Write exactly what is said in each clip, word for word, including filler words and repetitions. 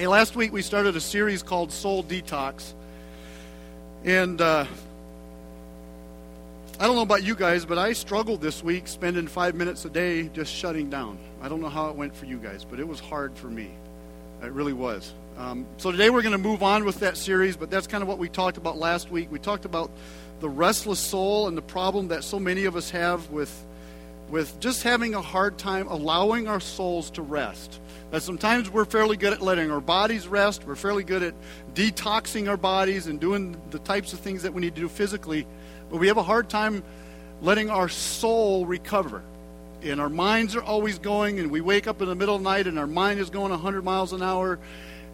Hey, last week we started a series called Soul Detox. And uh, I don't know about you guys, but I struggled this week spending five minutes a day just shutting down. I don't know how it went for you guys, but it was hard for me. It really was. Um, so today we're going to move on with that series, but that's kind of what we talked about last week. We talked about the restless soul and the problem that so many of us have with with just having a hard time allowing our souls to rest. That sometimes we're fairly good at letting our bodies rest. We're fairly good at detoxing our bodies and doing the types of things that we need to do physically. But we have a hard time letting our soul recover. And our minds are always going, and we wake up in the middle of the night, and our mind is going one hundred miles an hour.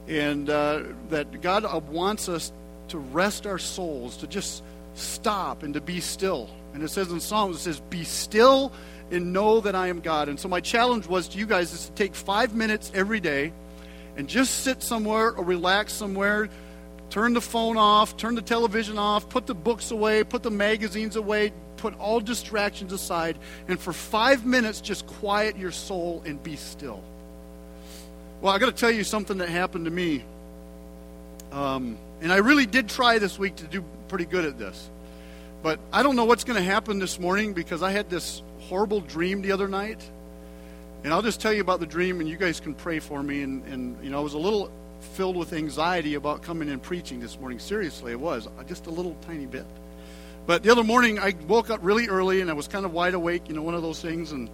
And uh, that God wants us to rest our souls, to just stop and to be still. And it says in Psalms, it says, "Be still and know that I am God." And so my challenge was to you guys is to take five minutes every day and just sit somewhere or relax somewhere, turn the phone off, turn the television off, put the books away, put the magazines away, put all distractions aside, and for five minutes just quiet your soul and be still. Well, I got to tell you something that happened to me. Um, and I really did try this week to do pretty good at this. But I don't know what's going to happen this morning because I had this horrible dream the other night. And I'll just tell you about the dream, and you guys can pray for me. And, and you know, I was a little filled with anxiety about coming and preaching this morning. Seriously, I was. Just a little tiny bit. But the other morning, I woke up really early, and I was kind of wide awake, you know, one of those things. And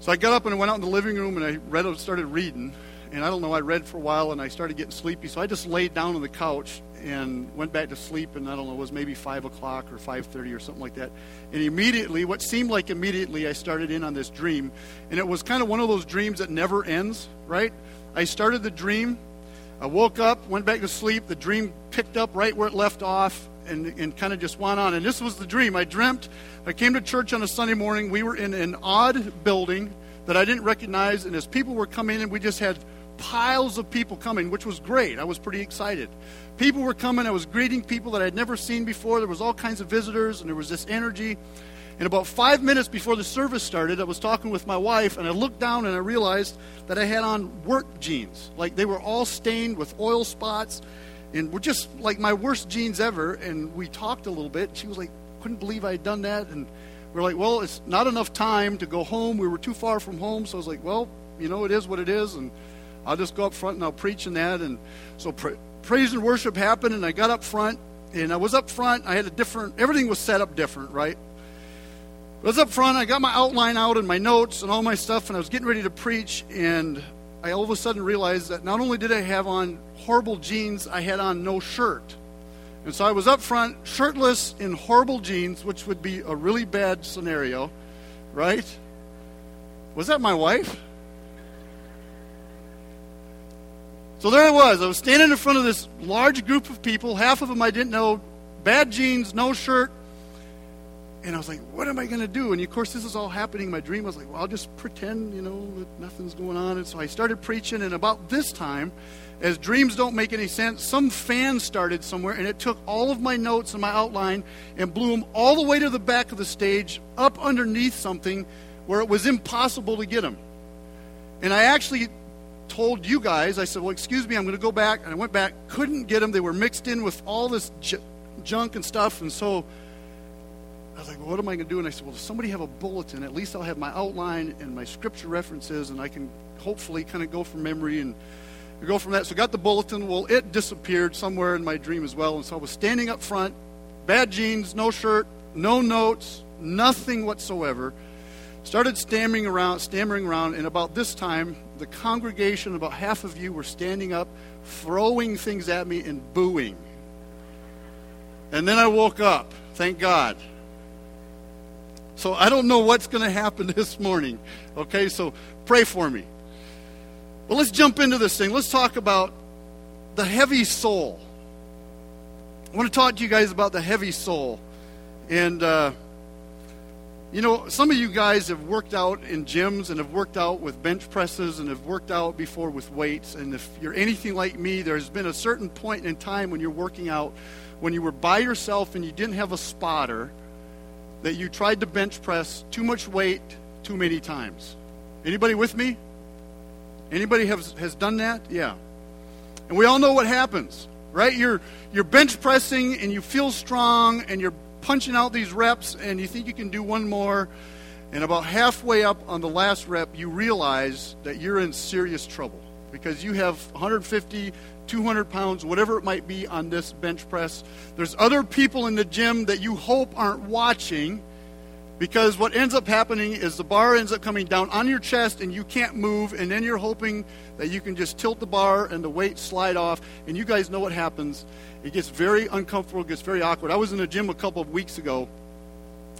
so I got up and I went out in the living room, and I read, started reading. And I don't know, I read for a while, and I started getting sleepy. So I just laid down on the couch and went back to sleep, and I don't know, it was maybe five o'clock or five thirty or something like that. And immediately, what seemed like immediately, I started in on this dream. And it was kind of one of those dreams that never ends, right? I started the dream. I woke up, went back to sleep. The dream picked up right where it left off and, and kind of just went on. And this was the dream. I dreamt. I came to church on a Sunday morning. We were in an odd building that I didn't recognize. And as people were coming in, we just had piles of people coming, which was great. I was pretty excited. People were coming. I was greeting people that I'd never seen before. There was all kinds of visitors, and there was this energy. And about five minutes before the service started, I was talking with my wife, and I looked down, and I realized that I had on work jeans. Like, they were all stained with oil spots, and were just like my worst jeans ever. And we talked a little bit. She was like, couldn't believe I had done that. And we were like, well, it's not enough time to go home. We were too far from home. So I was like, well, you know, it is what it is, and I'll just go up front and I'll preach in that. And so pra- praise and worship happened, and I got up front, and I was up front. I had a different, everything was set up different, right? I was up front, I got my outline out and my notes and all my stuff, and I was getting ready to preach, and I all of a sudden realized that not only did I have on horrible jeans, I had on no shirt. And so I was up front, shirtless in horrible jeans, which would be a really bad scenario, right? Was that my wife? So there I was. I was standing in front of this large group of people, half of them I didn't know, bad jeans, no shirt. And I was like, what am I going to do? And, of course, this is all happening in my dream. I was like, well, I'll just pretend, you know, that nothing's going on. And so I started preaching, and about this time, as dreams don't make any sense, some fan started somewhere, and it took all of my notes and my outline and blew them all the way to the back of the stage, up underneath something where it was impossible to get them. And I actually told you guys, I said, well, excuse me, I'm going to go back. And I went back, couldn't get them. They were mixed in with all this j- junk and stuff. And so I was like, well, what am I going to do? And I said, well, does somebody have a bulletin? At least I'll have my outline and my scripture references, and I can hopefully kind of go from memory and go from that. So I got the bulletin. Well, it disappeared somewhere in my dream as well. And so I was standing up front, bad jeans, no shirt, no notes, nothing whatsoever. Started stammering around, stammering around, and about this time, the congregation, about half of you, were standing up, throwing things at me and booing. And then I woke up, thank God. So I don't know what's going to happen this morning, okay? So pray for me. Well, let's jump into this thing. Let's talk about the heavy soul. I want to talk to you guys about the heavy soul. And, uh, you know, some of you guys have worked out in gyms and have worked out with bench presses and have worked out before with weights. And if you're anything like me, there's been a certain point in time when you're working out, when you were by yourself and you didn't have a spotter, that you tried to bench press too much weight too many times. Anybody with me? Anybody has, has done that? Yeah. And we all know what happens, right? You're you're bench pressing and you feel strong and you're punching out these reps and you think you can do one more. And about halfway up on the last rep, you realize that you're in serious trouble because you have one hundred fifty, two hundred pounds, whatever it might be on this bench press. There's other people in the gym that you hope aren't watching, because what ends up happening is the bar ends up coming down on your chest and you can't move, and then you're hoping that you can just tilt the bar and the weight slide off, and you guys know what happens. It gets very uncomfortable, it gets very awkward. I was in the gym a couple of weeks ago,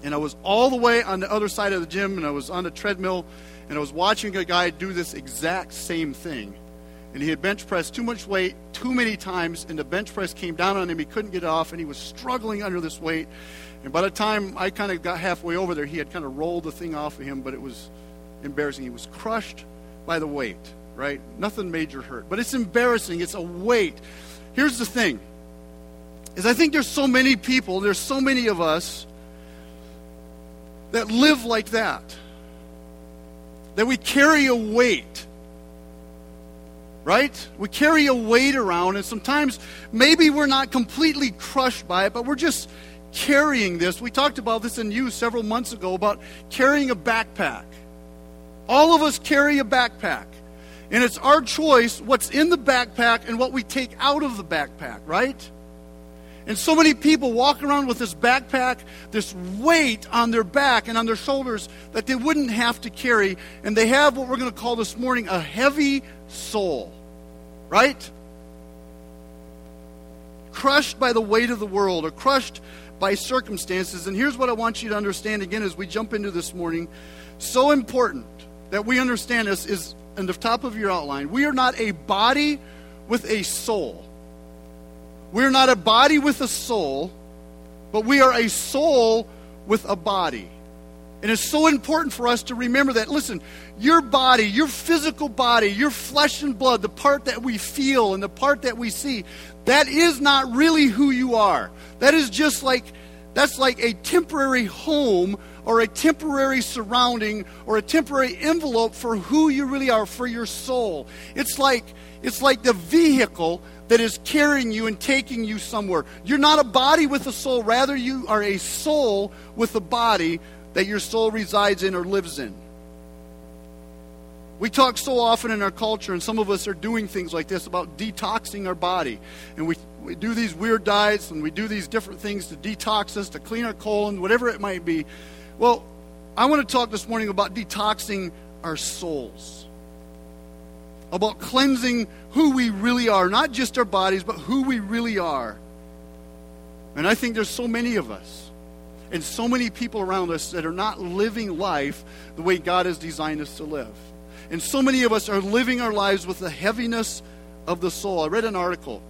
and I was all the way on the other side of the gym, and I was on the treadmill, and I was watching a guy do this exact same thing. And he had bench pressed too much weight too many times, and the bench press came down on him. He couldn't get it off, and he was struggling under this weight. And by the time I kind of got halfway over there, he had kind of rolled the thing off of him, but it was embarrassing. He was crushed by the weight, right? Nothing major hurt, but it's embarrassing. It's a weight. Here's the thing, is I think there's so many people, there's so many of us that live like that, that we carry a weight, right? We carry a weight around, and sometimes maybe we're not completely crushed by it, but we're just carrying this. We talked about this in youth several months ago about carrying a backpack. All of us carry a backpack, and it's our choice what's in the backpack and what we take out of the backpack, right? And so many people walk around with this backpack, this weight on their back and on their shoulders that they wouldn't have to carry, and they have what we're going to call this morning a heavy soul, right? Crushed by the weight of the world, or crushed by circumstances. And here's what I want you to understand again as we jump into this morning. So important that we understand this is in the top of your outline. We are not a body with a soul. We are not a body with a soul, but we are a soul with a body. And it's so important for us to remember that. Listen, your body, your physical body, your flesh and blood, the part that we feel and the part that we see, that is not really who you are. That is just like, that's like a temporary home or a temporary surrounding or a temporary envelope for who you really are, for your soul. It's like, it's like the vehicle that is carrying you and taking you somewhere. You're not a body with a soul. Rather, you are a soul with a body that your soul resides in or lives in. We talk so often in our culture, and some of us are doing things like this, about detoxing our body. And we, we do these weird diets, and we do these different things to detox us, to clean our colon, whatever it might be. Well, I want to talk this morning about detoxing our souls, about cleansing who we really are, not just our bodies, but who we really are. And I think there's so many of us and so many people around us that are not living life the way God has designed us to live. And so many of us are living our lives with the heaviness of the soul. I read an article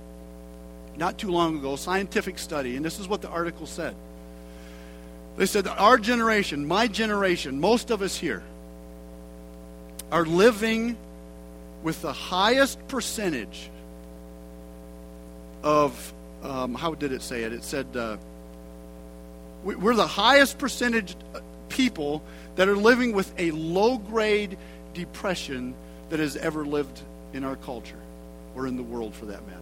not too long ago, a scientific study, and this is what the article said. They said that our generation, my generation, most of us here, are living with the highest percentage of, um, how did it say it? It said, uh, we're the highest percentage people that are living with a low-grade depression that has ever lived in our culture, or in the world for that matter.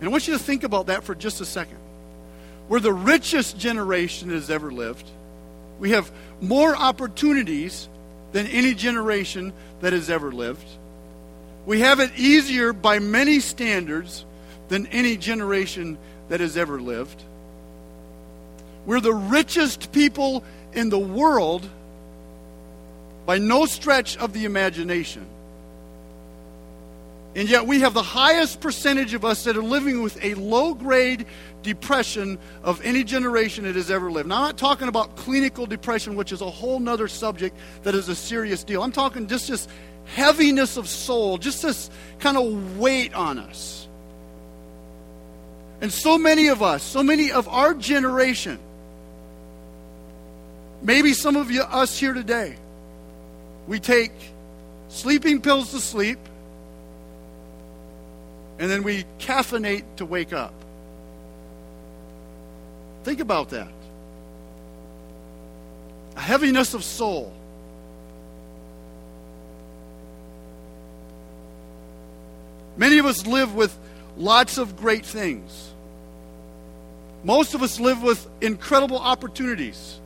And I want you to think about that for just a second. We're the richest generation that has ever lived. We have more opportunities than any generation that has ever lived. We have it easier by many standards than any generation that has ever lived. We're the richest people in the world by no stretch of the imagination. And yet we have the highest percentage of us that are living with a low-grade depression of any generation that has ever lived. Now, I'm not talking about clinical depression, which is a whole nother subject that is a serious deal. I'm talking just this heaviness of soul, just this kind of weight on us. And so many of us, so many of our generation, maybe some of you, us here today, we take sleeping pills to sleep, and then we caffeinate to wake up. Think about that. A heaviness of soul. Many of us live with lots of great things. Most of us live with incredible opportunities.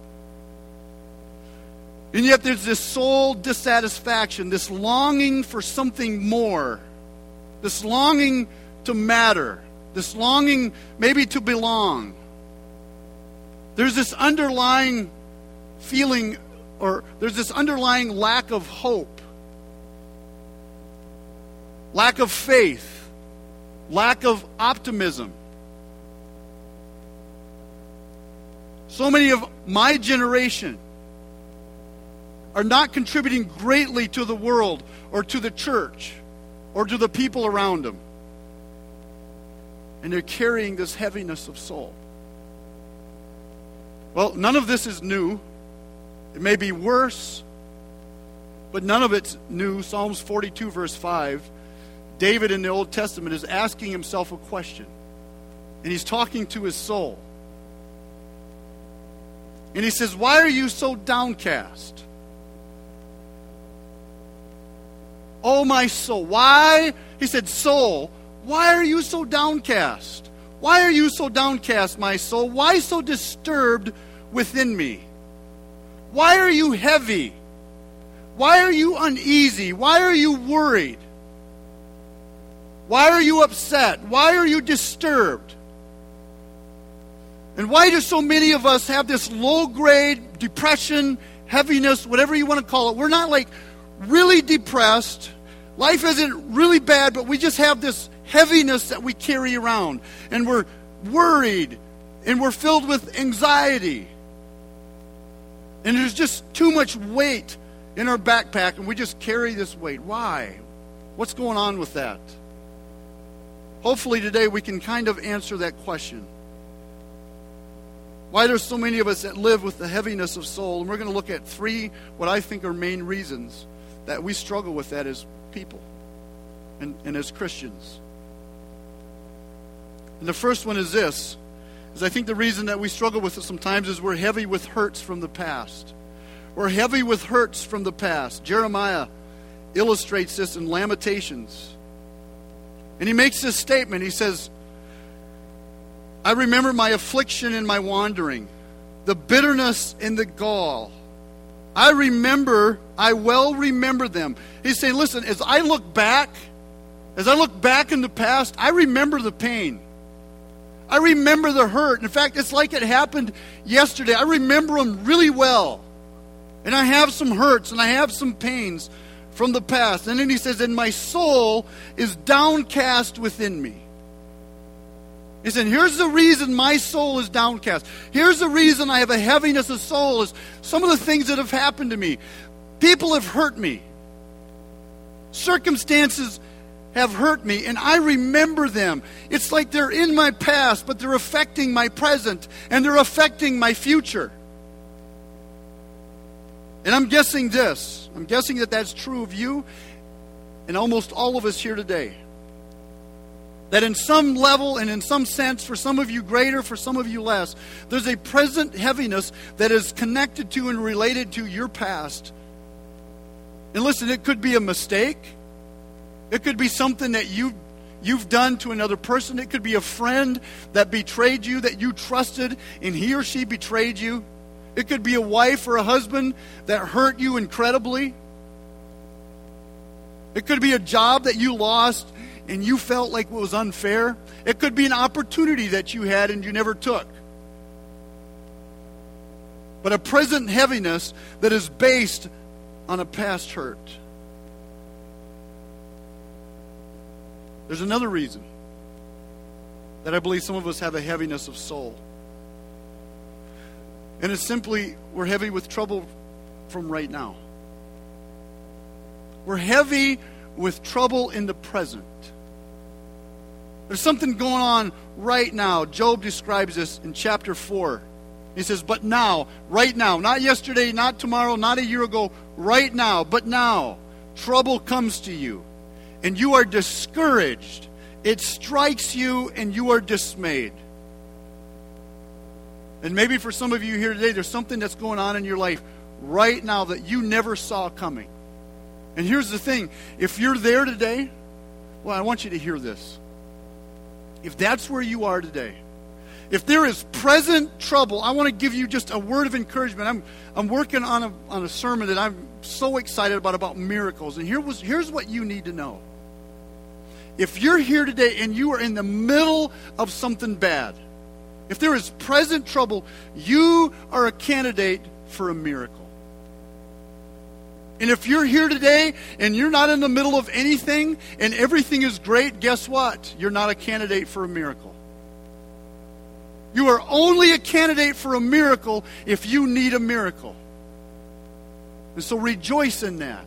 And yet there's this soul dissatisfaction, this longing for something more, this longing to matter, this longing maybe to belong. There's this underlying feeling, or there's this underlying lack of hope, lack of faith, lack of optimism. So many of my generation are not contributing greatly to the world or to the church or to the people around them. And they're carrying this heaviness of soul. Well, none of this is new. It may be worse, but none of it's new. Psalms forty-two, verse five, David in the Old Testament is asking himself a question. And he's talking to his soul. And he says, "Why are you so downcast? Oh, my soul, why?" He said, "Soul, why are you so downcast? Why are you so downcast, my soul? Why so disturbed within me? Why are you heavy? Why are you uneasy? Why are you worried? Why are you upset? Why are you disturbed?" And why do so many of us have this low-grade depression, heaviness, whatever you want to call it? We're not like really depressed. Life isn't really bad, but we just have this heaviness that we carry around. And we're worried, and we're filled with anxiety. And there's just too much weight in our backpack, and we just carry this weight. Why? What's going on with that? Hopefully today we can kind of answer that question. Why there's so many of us that live with the heaviness of soul. And we're going to look at three, what I think are main reasons that we struggle with that as people and, and as Christians. And the first one is this, is I think the reason that we struggle with it sometimes is we're heavy with hurts from the past. We're heavy with hurts from the past. Jeremiah illustrates this in Lamentations. And he makes this statement. He says, "I remember my affliction and my wandering, the bitterness and the gall. I remember, I well remember them." He's saying, listen, as I look back, as I look back in the past, I remember the pain. I remember the hurt. In fact, it's like it happened yesterday. I remember them really well. And I have some hurts and I have some pains from the past. And then he says, "And my soul is downcast within me." He said, here's the reason my soul is downcast. Here's the reason I have a heaviness of soul is some of the things that have happened to me. People have hurt me. Circumstances have hurt me, and I remember them. It's like they're in my past, but they're affecting my present, and they're affecting my future. And I'm guessing this. I'm guessing that that's true of you and almost all of us here today. That in some level and in some sense, for some of you greater, for some of you less, there's a present heaviness that is connected to and related to your past. And listen, it could be a mistake. It could be something that you, you've done to another person. It could be a friend that betrayed you, that you trusted, and he or she betrayed you. It could be a wife or a husband that hurt you incredibly. It could be a job that you lost and you felt like it was unfair. It could be an opportunity that you had and you never took. But a present heaviness that is based on a past hurt. There's another reason that I believe some of us have a heaviness of soul. And it's simply, we're heavy with trouble from right now. We're heavy with trouble in the present. There's something going on right now. Job describes this in chapter four. He says, "But now, right now, not yesterday, not tomorrow, not a year ago, right now, but now, trouble comes to you, and you are discouraged. It strikes you, and you are dismayed." And maybe for some of you here today, there's something that's going on in your life right now that you never saw coming. And here's the thing, if you're there today, Well, I want you to hear this. If that's where you are today, if there is present trouble, I want to give you just a word of encouragement. I'm I'm working on a on a sermon that I'm so excited about about miracles. And here was here's what you need to know. If you're here today and you are in the middle of something bad, if there is present trouble, you are a candidate for a miracle. And if you're here today and you're not in the middle of anything and everything is great, guess what? You're not a candidate for a miracle. You are only a candidate for a miracle if you need a miracle. And so rejoice in that.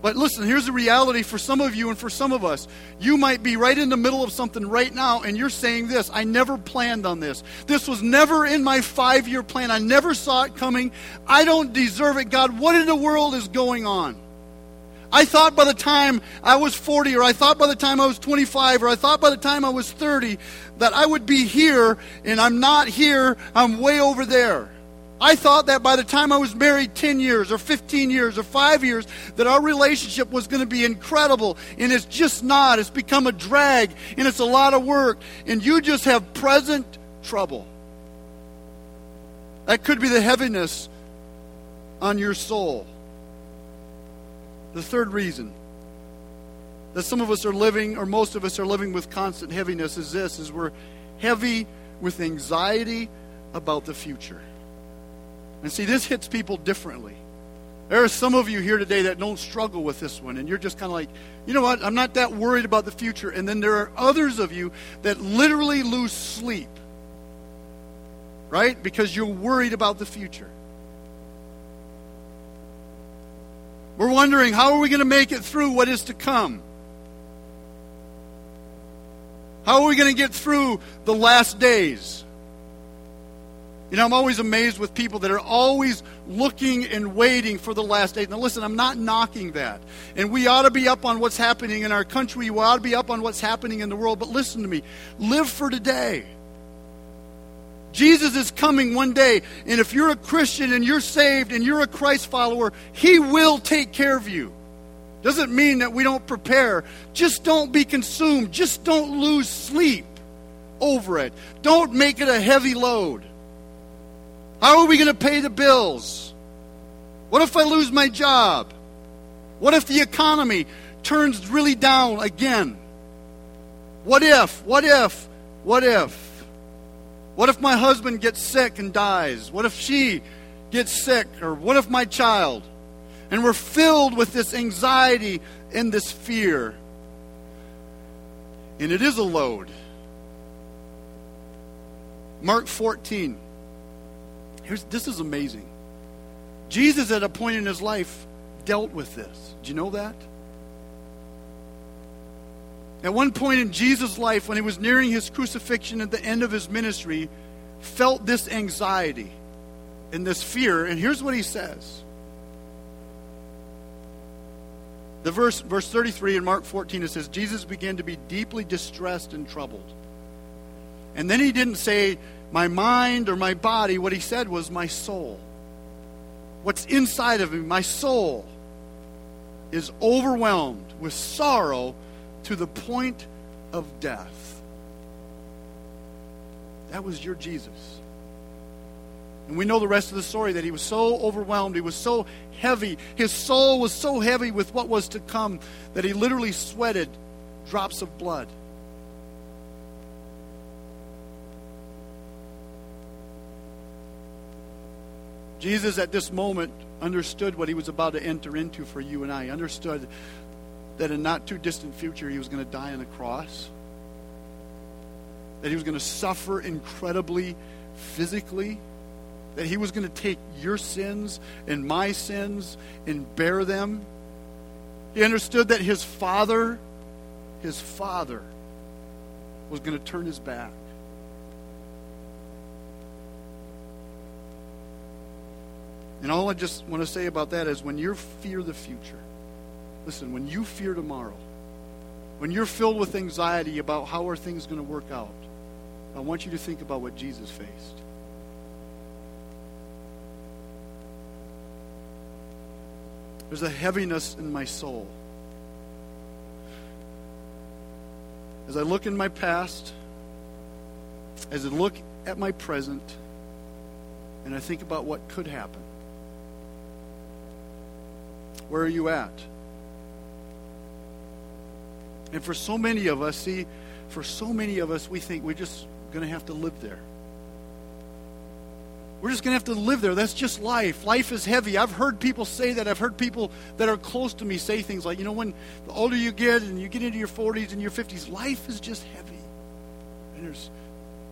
But listen, here's the reality for some of you and for some of us. You might be right in the middle of something right now, and you're saying this: I never planned on this. This was never in my five-year plan. I never saw it coming. I don't deserve it. God, what in the world is going on? I thought by the time I was forty, or I thought by the time I was twenty-five, or I thought by the time I was thirty, that I would be here, and I'm not here. I'm way over there. I thought that by the time I was married ten years or fifteen years or five years, that our relationship was going to be incredible. And it's just not. It's become a drag, and it's a lot of work. And you just have present trouble. That could be the heaviness on your soul. The third reason that some of us are living, or most of us are living with constant heaviness is this, is we're heavy with anxiety about the future. And see, this hits people differently. There are some of you here today that don't struggle with this one, and you're just kind of like, you know what, I'm not that worried about the future. And then there are others of you that literally lose sleep, right? Because you're worried about the future. We're wondering, how are we going to make it through what is to come? How are we going to get through the last days? You know, I'm always amazed with people that are always looking and waiting for the last day. Now listen, I'm not knocking that. And we ought to be up on what's happening in our country. We ought to be up on what's happening in the world. But listen to me. Live for today. Jesus is coming one day. And if you're a Christian and you're saved and you're a Christ follower, He will take care of you. Doesn't mean that we don't prepare. Just don't be consumed. Just don't lose sleep over it. Don't make it a heavy load. How are we going to pay the bills? What if I lose my job? What if the economy turns really down again? What if, what if, what if? What if my husband gets sick and dies? What if she gets sick? Or what if my child? And we're filled with this anxiety and this fear. And it is a load. Mark fourteen. Here's, this is amazing. Jesus at a point in His life dealt with this. Do you know that? At one point in Jesus' life, when He was nearing His crucifixion at the end of His ministry, felt this anxiety and this fear. And here's what He says. The verse, verse thirty-three in Mark fourteen, it says, Jesus began to be deeply distressed and troubled. And then He didn't say, my mind or my body. What He said was, my soul. What's inside of me, my soul, is overwhelmed with sorrow to the point of death. That was your Jesus. And we know the rest of the story, that He was so overwhelmed, He was so heavy, His soul was so heavy with what was to come, that He literally sweated drops of blood. Jesus at this moment understood what He was about to enter into for you and I. He understood that in not too distant future He was going to die on a cross. That He was going to suffer incredibly physically. That He was going to take your sins and my sins and bear them. He understood that His Father, His Father was going to turn His back. And all I just want to say about that is, when you fear the future, listen, when you fear tomorrow, when you're filled with anxiety about how are things going to work out, I want you to think about what Jesus faced. There's a heaviness in my soul. As I look in my past, as I look at my present, and I think about what could happen. Where are you at? And for so many of us, see, for so many of us, we think we're just going to have to live there. We're just going to have to live there. That's just life. Life is heavy. I've heard people say that. I've heard people that are close to me say things like, you know, when the older you get and you get into your forties and your fifties, life is just heavy. And there's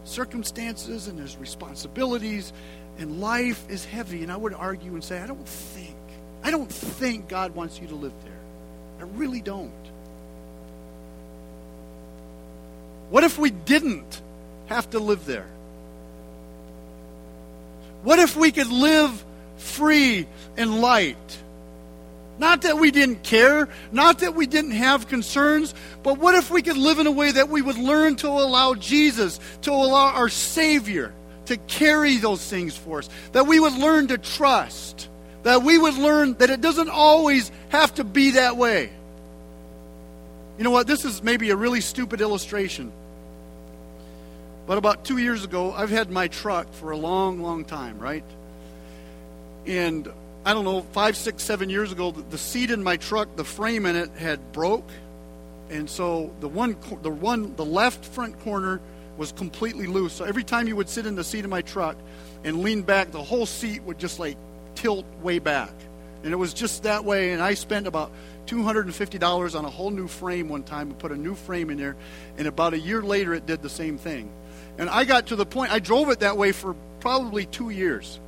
circumstances and there's responsibilities, and life is heavy. And I would argue and say, I don't think, I don't think God wants you to live there. I really don't. What if we didn't have to live there? What if we could live free and light? Not that we didn't care, not that we didn't have concerns, but what if we could live in a way that we would learn to allow Jesus, to allow our Savior to carry those things for us, that we would learn to trust, that we would learn that it doesn't always have to be that way. You know what, this is maybe a really stupid illustration. But about two years ago, I've had my truck for a long, long time, right? And I don't know, five, six, seven years ago, the seat in my truck, the frame in it had broke, and so the one, the one, the left front corner was completely loose. So every time you would sit in the seat of my truck and lean back, the whole seat would just like tilt way back, and it was just that way. And I spent about two hundred fifty dollars on a whole new frame one time. We put a new frame in there, and about a year later, it did the same thing. And I got to the point, I drove it that way for probably two years.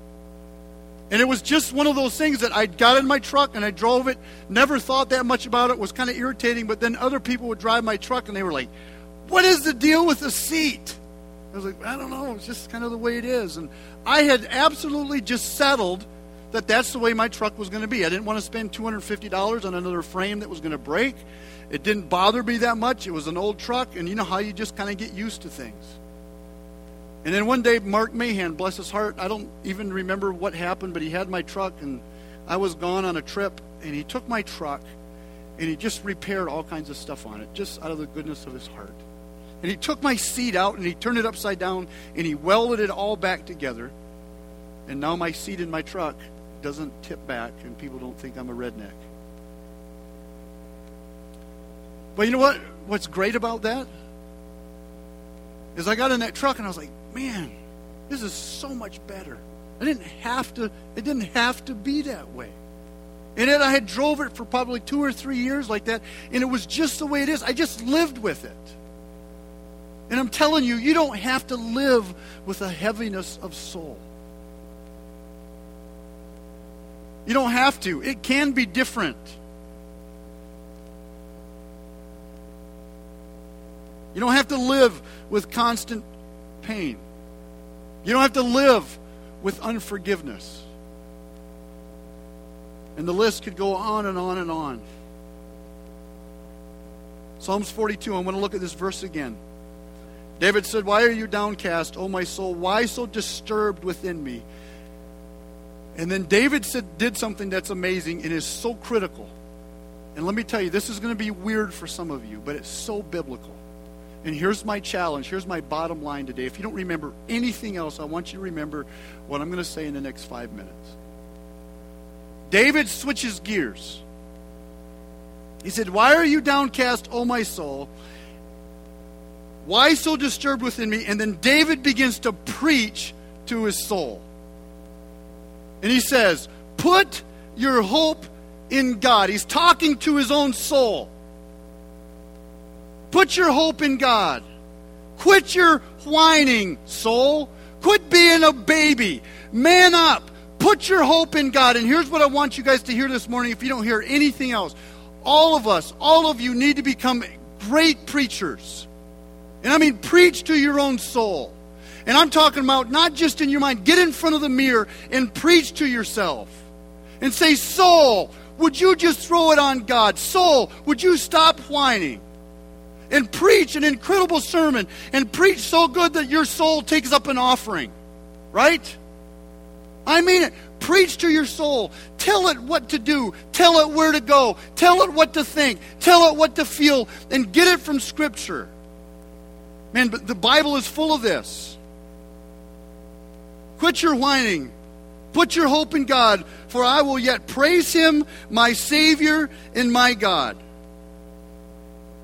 And it was just one of those things that I got in my truck and I drove it, never thought that much about it, was kind of irritating, but then other people would drive my truck and they were like, what is the deal with the seat? I was like, I don't know, it's just kind of the way it is. And I had absolutely just settled that that's the way my truck was going to be. I didn't want to spend two hundred fifty dollars on another frame that was going to break. It didn't bother me that much. It was an old truck, and you know how you just kind of get used to things. And then one day, Mark Mahan, bless his heart, I don't even remember what happened, but he had my truck, and I was gone on a trip, and he took my truck, and he just repaired all kinds of stuff on it, just out of the goodness of his heart. And he took my seat out, and he turned it upside down, and he welded it all back together, and now my seat in my truck doesn't tip back, and people don't think I'm a redneck. But you know what? What's great about that is I got in that truck, and I was like, man, this is so much better. I didn't have to, it didn't have to be that way. And then I had drove it for probably two or three years like that, and it was just the way it is. I just lived with it. And I'm telling you, you don't have to live with a heaviness of soul. You don't have to. It can be different. You don't have to live with constant pain. You don't have to live with unforgiveness. And the list could go on and on and on. Psalms forty-two, I want to look at this verse again. David said, why are you downcast, O my soul? Why so disturbed within me? And then David said, did something that's amazing and is so critical. And let me tell you, this is going to be weird for some of you, but it's so biblical. And here's my challenge. Here's my bottom line today. If you don't remember anything else, I want you to remember what I'm going to say in the next five minutes. David switches gears. He said, why are you downcast, O my soul? Why so disturbed within me? And then David begins to preach to his soul. And he says, put your hope in God. He's talking to his own soul. Put your hope in God. Quit your whining, soul. Quit being a baby. Man up. Put your hope in God. And here's what I want you guys to hear this morning if you don't hear anything else. All of us, all of you need to become great preachers. And I mean, preach to your own soul. And I'm talking about not just in your mind. Get in front of the mirror and preach to yourself. And say, soul, would you just throw it on God? Soul, would you stop whining? And preach an incredible sermon, and preach so good that your soul takes up an offering, right? I mean it. Preach to your soul. Tell it what to do. Tell it where to go. Tell it what to think. Tell it what to feel. And get it from Scripture. Man, but the Bible is full of this. Quit your whining. Put your hope in God, for I will yet praise Him, my Savior and my God.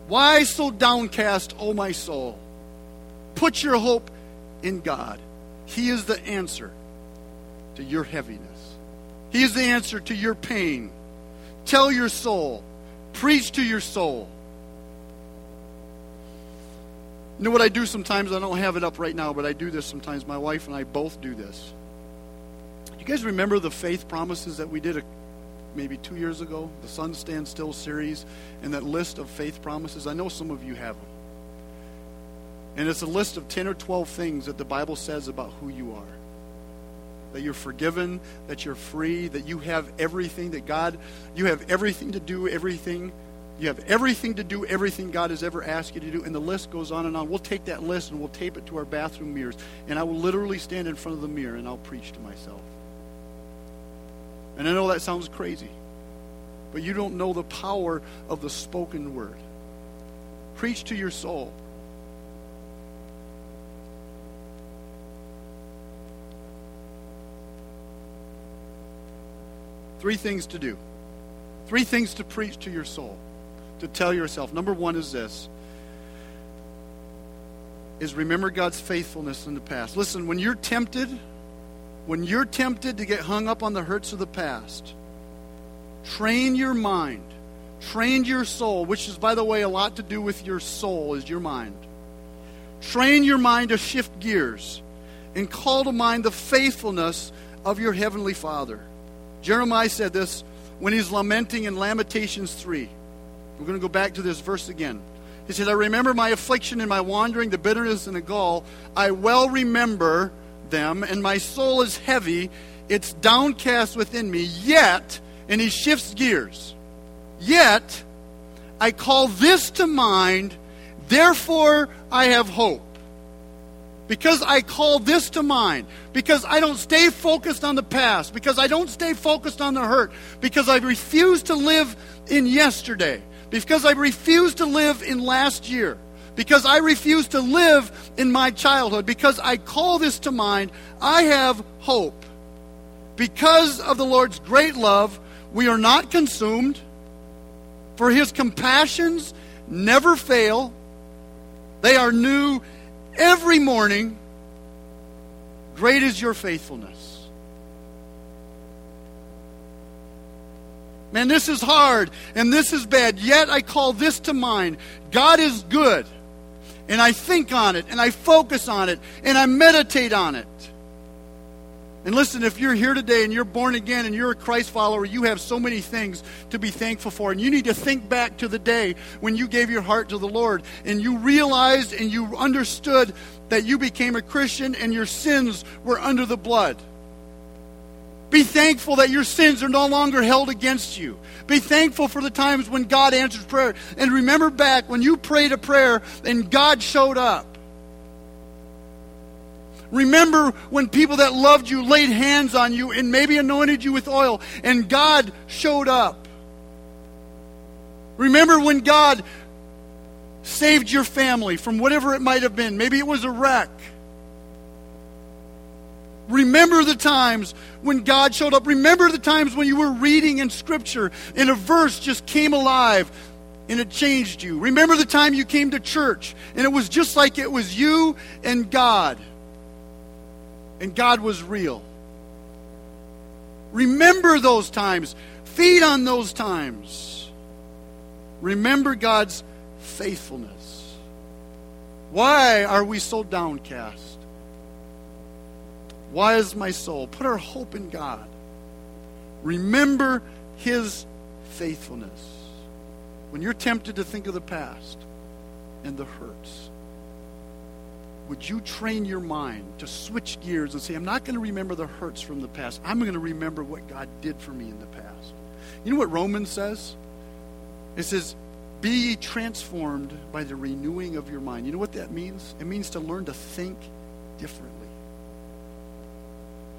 Why so downcast, O my soul? Put your hope in God. He is the answer to your heaviness. He is the answer to your pain. Tell your soul. Preach to your soul. You know what I do sometimes? I don't have it up right now, but I do this sometimes. My wife and I both do this. You guys remember the faith promises that we did a maybe two years ago, the Sun Stands Still series, and that list of faith promises? I know some of you have them. And it's a list of ten or twelve things that the Bible says about who you are. That you're forgiven, that you're free, that you have everything, that God, you have everything to do, everything. You have everything to do, everything God has ever asked you to do. And the list goes on and on. We'll take that list and we'll tape it to our bathroom mirrors. And I will literally stand in front of the mirror and I'll preach to myself. And I know that sounds crazy, but you don't know the power of the spoken word. Preach to your soul. Three things to do. Three things to preach to your soul, to tell yourself. Number one is this, is remember God's faithfulness in the past. Listen, when you're tempted... When you're tempted to get hung up on the hurts of the past, train your mind, train your soul, which is, by the way, a lot to do with your soul is your mind. Train your mind to shift gears and call to mind the faithfulness of your Heavenly Father. Jeremiah said this when he's lamenting in Lamentations three. We're going to go back to this verse again. He said, I remember my affliction and my wandering, the bitterness and the gall. I well remember them, and my soul is heavy, it's downcast within me. Yet, and he shifts gears, yet I call this to mind, therefore I have hope. Because I call this to mind, because I don't stay focused on the past, because I don't stay focused on the hurt, because I refuse to live in yesterday, because I refuse to live in last year, because I refuse to live in my childhood, because I call this to mind, I have hope. Because of the Lord's great love, we are not consumed, for His compassions never fail. They are new every morning. Great is your faithfulness. Man, this is hard, and this is bad, yet I call this to mind. God is good. And I think on it, and I focus on it, and I meditate on it. And listen, if you're here today and you're born again and you're a Christ follower, you have so many things to be thankful for. And you need to think back to the day when you gave your heart to the Lord and you realized and you understood that you became a Christian and your sins were under the blood. Be thankful that your sins are no longer held against you. Be thankful for the times when God answers prayer. And remember back when you prayed a prayer and God showed up. Remember when people that loved you laid hands on you and maybe anointed you with oil and God showed up. Remember when God saved your family from whatever it might have been. Maybe it was a wreck. Remember the times when God showed up. Remember the times when you were reading in Scripture and a verse just came alive and it changed you. Remember the time you came to church and it was just like it was you and God. And God was real. Remember those times. Feed on those times. Remember God's faithfulness. Why are we so downcast? Why is my soul? Put our hope in God. Remember His faithfulness. When you're tempted to think of the past and the hurts, would you train your mind to switch gears and say, I'm not going to remember the hurts from the past. I'm going to remember what God did for me in the past. You know what Romans says? It says, be ye transformed by the renewing of your mind. You know what that means? It means to learn to think differently.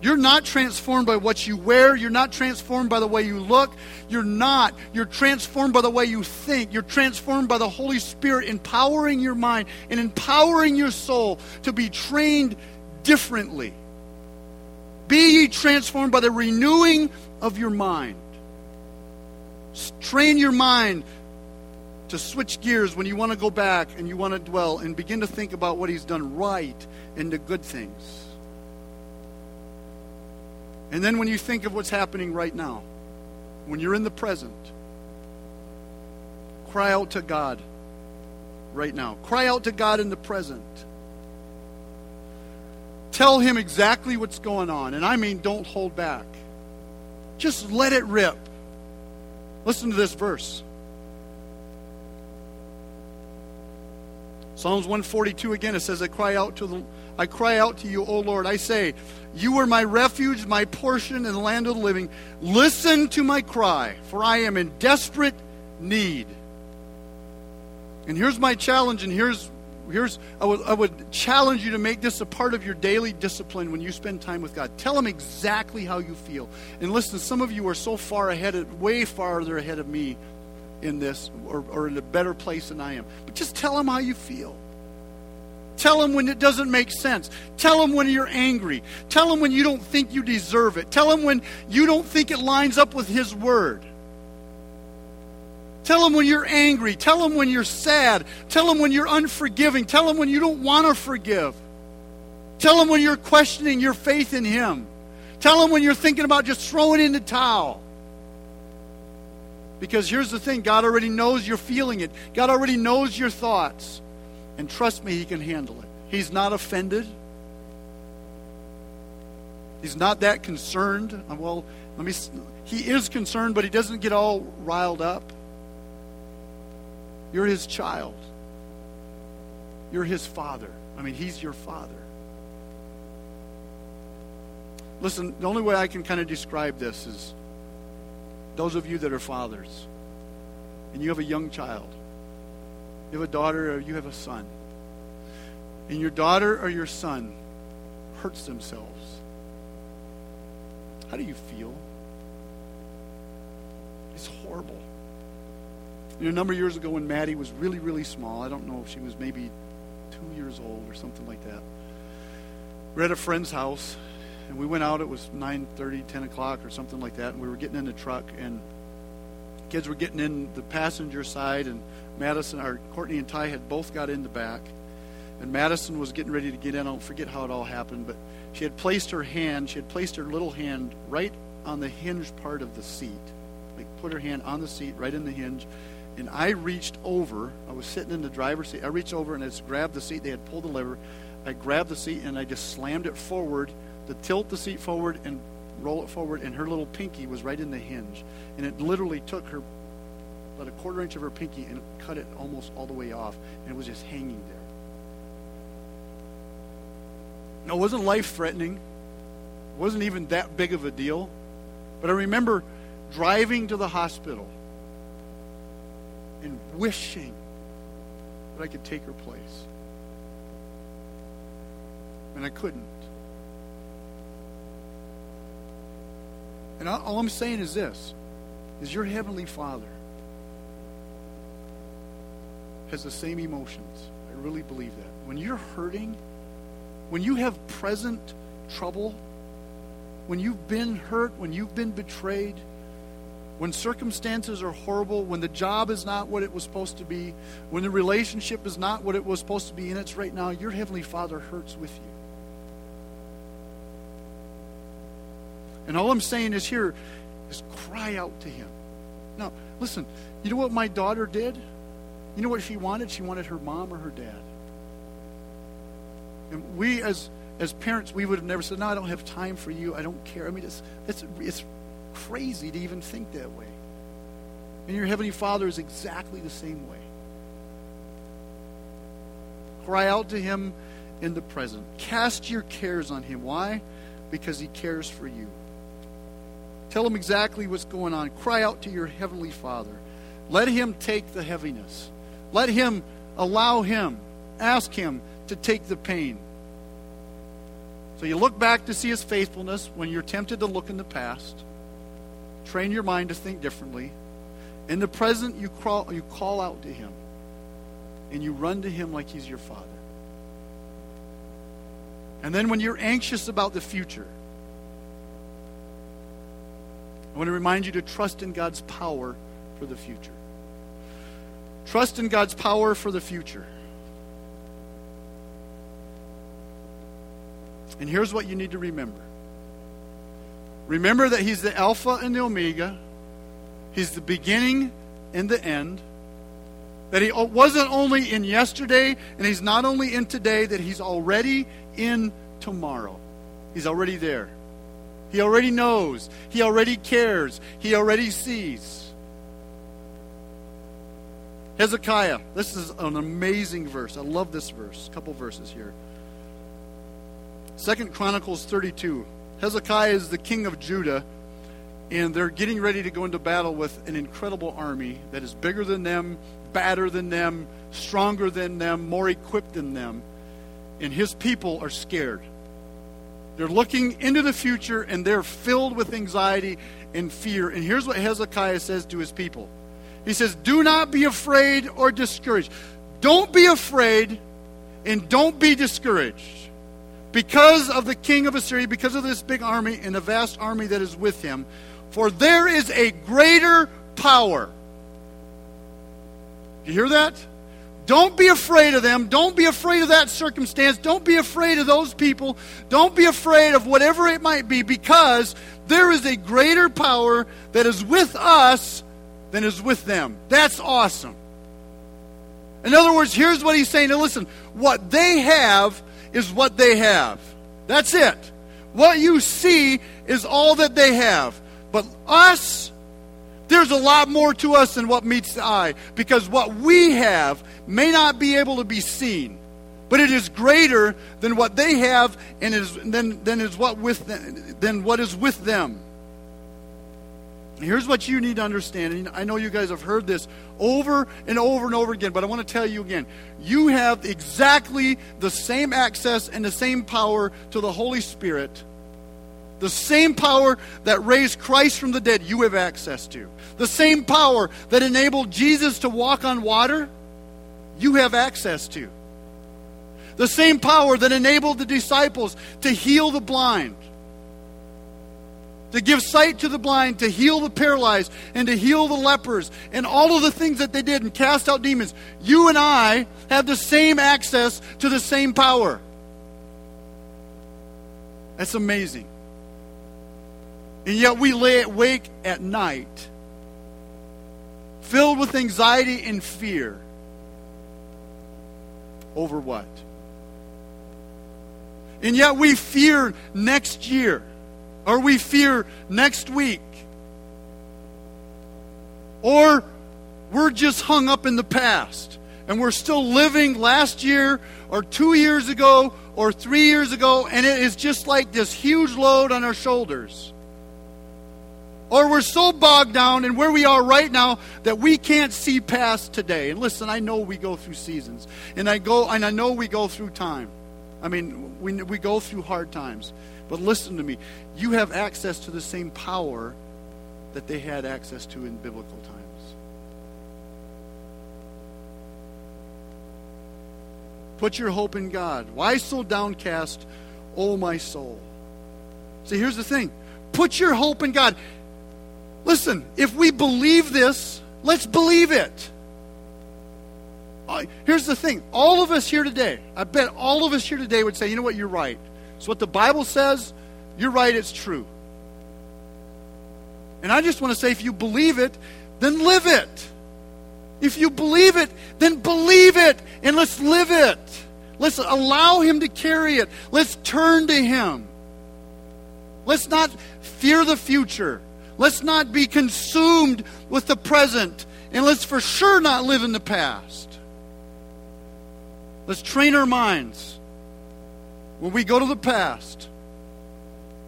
You're not transformed by what you wear. You're not transformed by the way you look. You're not. You're transformed by the way you think. You're transformed by the Holy Spirit empowering your mind and empowering your soul to be trained differently. Be ye transformed by the renewing of your mind. Train your mind to switch gears when you want to go back and you want to dwell and begin to think about what he's done right and the good things. And then when you think of what's happening right now, when you're in the present, cry out to God right now. Cry out to God in the present. Tell him exactly what's going on. And I mean, don't hold back. Just let it rip. Listen to this verse. Psalms one forty-two again, it says, I cry out to the, I cry out to you, O Lord. I say, you are my refuge, my portion in the land of the living. Listen to my cry, for I am in desperate need. And here's my challenge, and here's here's I would I would challenge you to make this a part of your daily discipline when you spend time with God. Tell him exactly how you feel. And listen, some of you are so far ahead, of, way farther ahead of me in this, or, or in a better place than I am. But just tell him how you feel. Tell him when it doesn't make sense. Tell him when you're angry. Tell him when you don't think you deserve it. Tell him when you don't think it lines up with his word. Tell him when you're angry. Tell him when you're sad. Tell him when you're unforgiving. Tell him when you don't want to forgive. Tell him when you're questioning your faith in him. Tell him when you're thinking about just throwing in the towel. Because here's the thing, God already knows you're feeling it. God already knows your thoughts. And trust me, he can handle it. He's not offended. He's not that concerned. Well, let me. He is concerned, but he doesn't get all riled up. You're his child. You're his father. I mean, he's your father. Listen, the only way I can kind of describe this is those of you that are fathers, and you have a young child, you have a daughter or you have a son, and your daughter or your son hurts themselves, how do you feel? It's horrible. You know, a number of years ago when Maddie was really, really small, I don't know if she was maybe two years old or something like that, we're at a friend's house, and we went out. It was nine thirty, ten o'clock or something like that, and we were getting in the truck, and kids were getting in the passenger side, and Madison, or Courtney and Ty had both got in the back, and Madison was getting ready to get in. I don't forget how it all happened, but she had placed her hand, she had placed her little hand right on the hinge part of the seat, like put her hand on the seat, right in the hinge, and I reached over, I was sitting in the driver's seat, I reached over and I just grabbed the seat, they had pulled the lever, I grabbed the seat and I just slammed it forward, to tilt the seat forward and roll it forward, and her little pinky was right in the hinge, and it literally took her about a quarter inch of her pinky and cut it almost all the way off, and it was just hanging there. No, it wasn't life-threatening. It wasn't even that big of a deal. But I remember driving to the hospital and wishing that I could take her place. And I couldn't. And all I'm saying is this, is your Heavenly Father has the same emotions. I really believe that. When you're hurting, when you have present trouble, when you've been hurt, when you've been betrayed, when circumstances are horrible, when the job is not what it was supposed to be, when the relationship is not what it was supposed to be, and it's right now, your Heavenly Father hurts with you. And all I'm saying is here is cry out to him. Now, listen, you know what my daughter did? You know what she wanted? She wanted her mom or her dad. And we as as parents, we would have never said, no, I don't have time for you. I don't care. I mean, it's, it's, it's crazy to even think that way. And your Heavenly Father is exactly the same way. Cry out to him in the present. Cast your cares on him. Why? Because he cares for you. Tell him exactly what's going on. Cry out to your Heavenly Father. Let him take the heaviness. Let him, allow him, ask him to take the pain. So you look back to see his faithfulness when you're tempted to look in the past. Train your mind to think differently. In the present, you crawl, you call out to him. And you run to him like he's your father. And then when you're anxious about the future, I want to remind you to trust in God's power for the future. Trust in God's power for the future. And here's what you need to remember. Remember that he's the Alpha and the Omega. He's the beginning and the end. That he wasn't only in yesterday, and he's not only in today, that he's already in tomorrow. He's already there. He already knows. He already cares. He already sees. Hezekiah, this is an amazing verse. I love this verse. A couple verses here. Second Chronicles thirty-two. Hezekiah is the king of Judah, and they're getting ready to go into battle with an incredible army that is bigger than them, badder than them, stronger than them, more equipped than them. And his people are scared. They're looking into the future, and they're filled with anxiety and fear. And here's what Hezekiah says to his people. He says, do not be afraid or discouraged. Don't be afraid and don't be discouraged because of the king of Assyria, because of this big army and the vast army that is with him. For there is a greater power. You hear that? Don't be afraid of them. Don't be afraid of that circumstance. Don't be afraid of those people. Don't be afraid of whatever it might be, because there is a greater power that is with us than is with them. That's awesome. In other words, here's what he's saying. Now listen, what they have is what they have. That's it. What you see is all that they have. But us, there's a lot more to us than what meets the eye, because what we have may not be able to be seen, but it is greater than what they have, and is than than is what with them, than what is with them. And here's what you need to understand. And I know you guys have heard this over and over and over again, but I want to tell you again: you have exactly the same access and the same power to the Holy Spirit. The same power that raised Christ from the dead, you have access to. The same power that enabled Jesus to walk on water, you have access to. The same power that enabled the disciples to heal the blind, to give sight to the blind, to heal the paralyzed, and to heal the lepers, and all of the things that they did and cast out demons. You and I have the same access to the same power. That's amazing. And yet we lay awake at night, filled with anxiety and fear. Over what? And yet we fear next year, or we fear next week, or we're just hung up in the past, and we're still living last year, or two years ago, or three years ago, and it is just like this huge load on our shoulders. Or we're so bogged down in where we are right now that we can't see past today. And listen, I know we go through seasons. And I go, and I know we go through time. I mean, we, we go through hard times. But listen to me. You have access to the same power that they had access to in biblical times. Put your hope in God. Why so downcast, O my soul? See, here's the thing. Put your hope in God. Listen, if we believe this, let's believe it. Here's the thing. All of us here today, I bet all of us here today would say, you know what, you're right. It's what the Bible says. You're right, it's true. And I just want to say, if you believe it, then live it. If you believe it, then believe it, and let's live it. Let's allow him to carry it. Let's turn to him. Let's not fear the future. Let's not be consumed with the present. And let's for sure not live in the past. Let's train our minds. When we go to the past,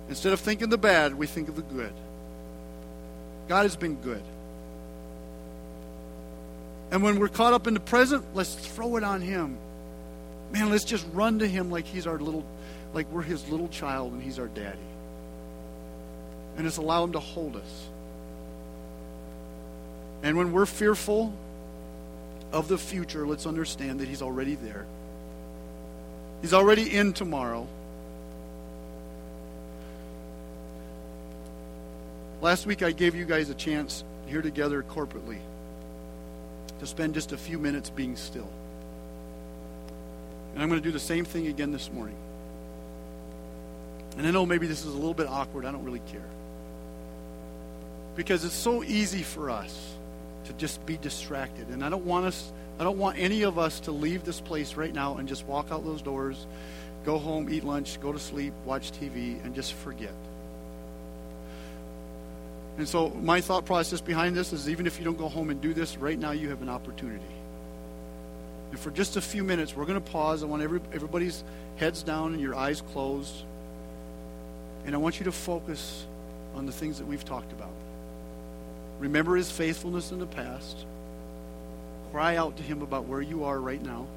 instead of thinking the bad, we think of the good. God has been good. And when we're caught up in the present, let's throw it on him. Man, let's just run to him like he's our little like we're his little child and he's our daddy. And just allow him to hold us. And when we're fearful of the future, let's understand that he's already there. He's already in tomorrow. Last week I gave you guys a chance here together corporately to spend just a few minutes being still. And I'm going to do the same thing again this morning. And I know maybe this is a little bit awkward. I don't really care. Because it's so easy for us to just be distracted. And I don't want us, I don't want any of us to leave this place right now and just walk out those doors, go home, eat lunch, go to sleep, watch T V, and just forget. And so my thought process behind this is even if you don't go home and do this, right now you have an opportunity. And for just a few minutes, we're going to pause. I want every, everybody's heads down and your eyes closed. And I want you to focus on the things that we've talked about. Remember his faithfulness in the past. Cry out to him about where you are right now.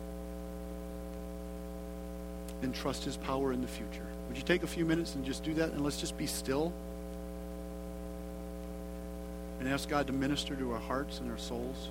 And trust his power in the future. Would you take a few minutes and just do that? And let's just be still. And ask God to minister to our hearts and our souls.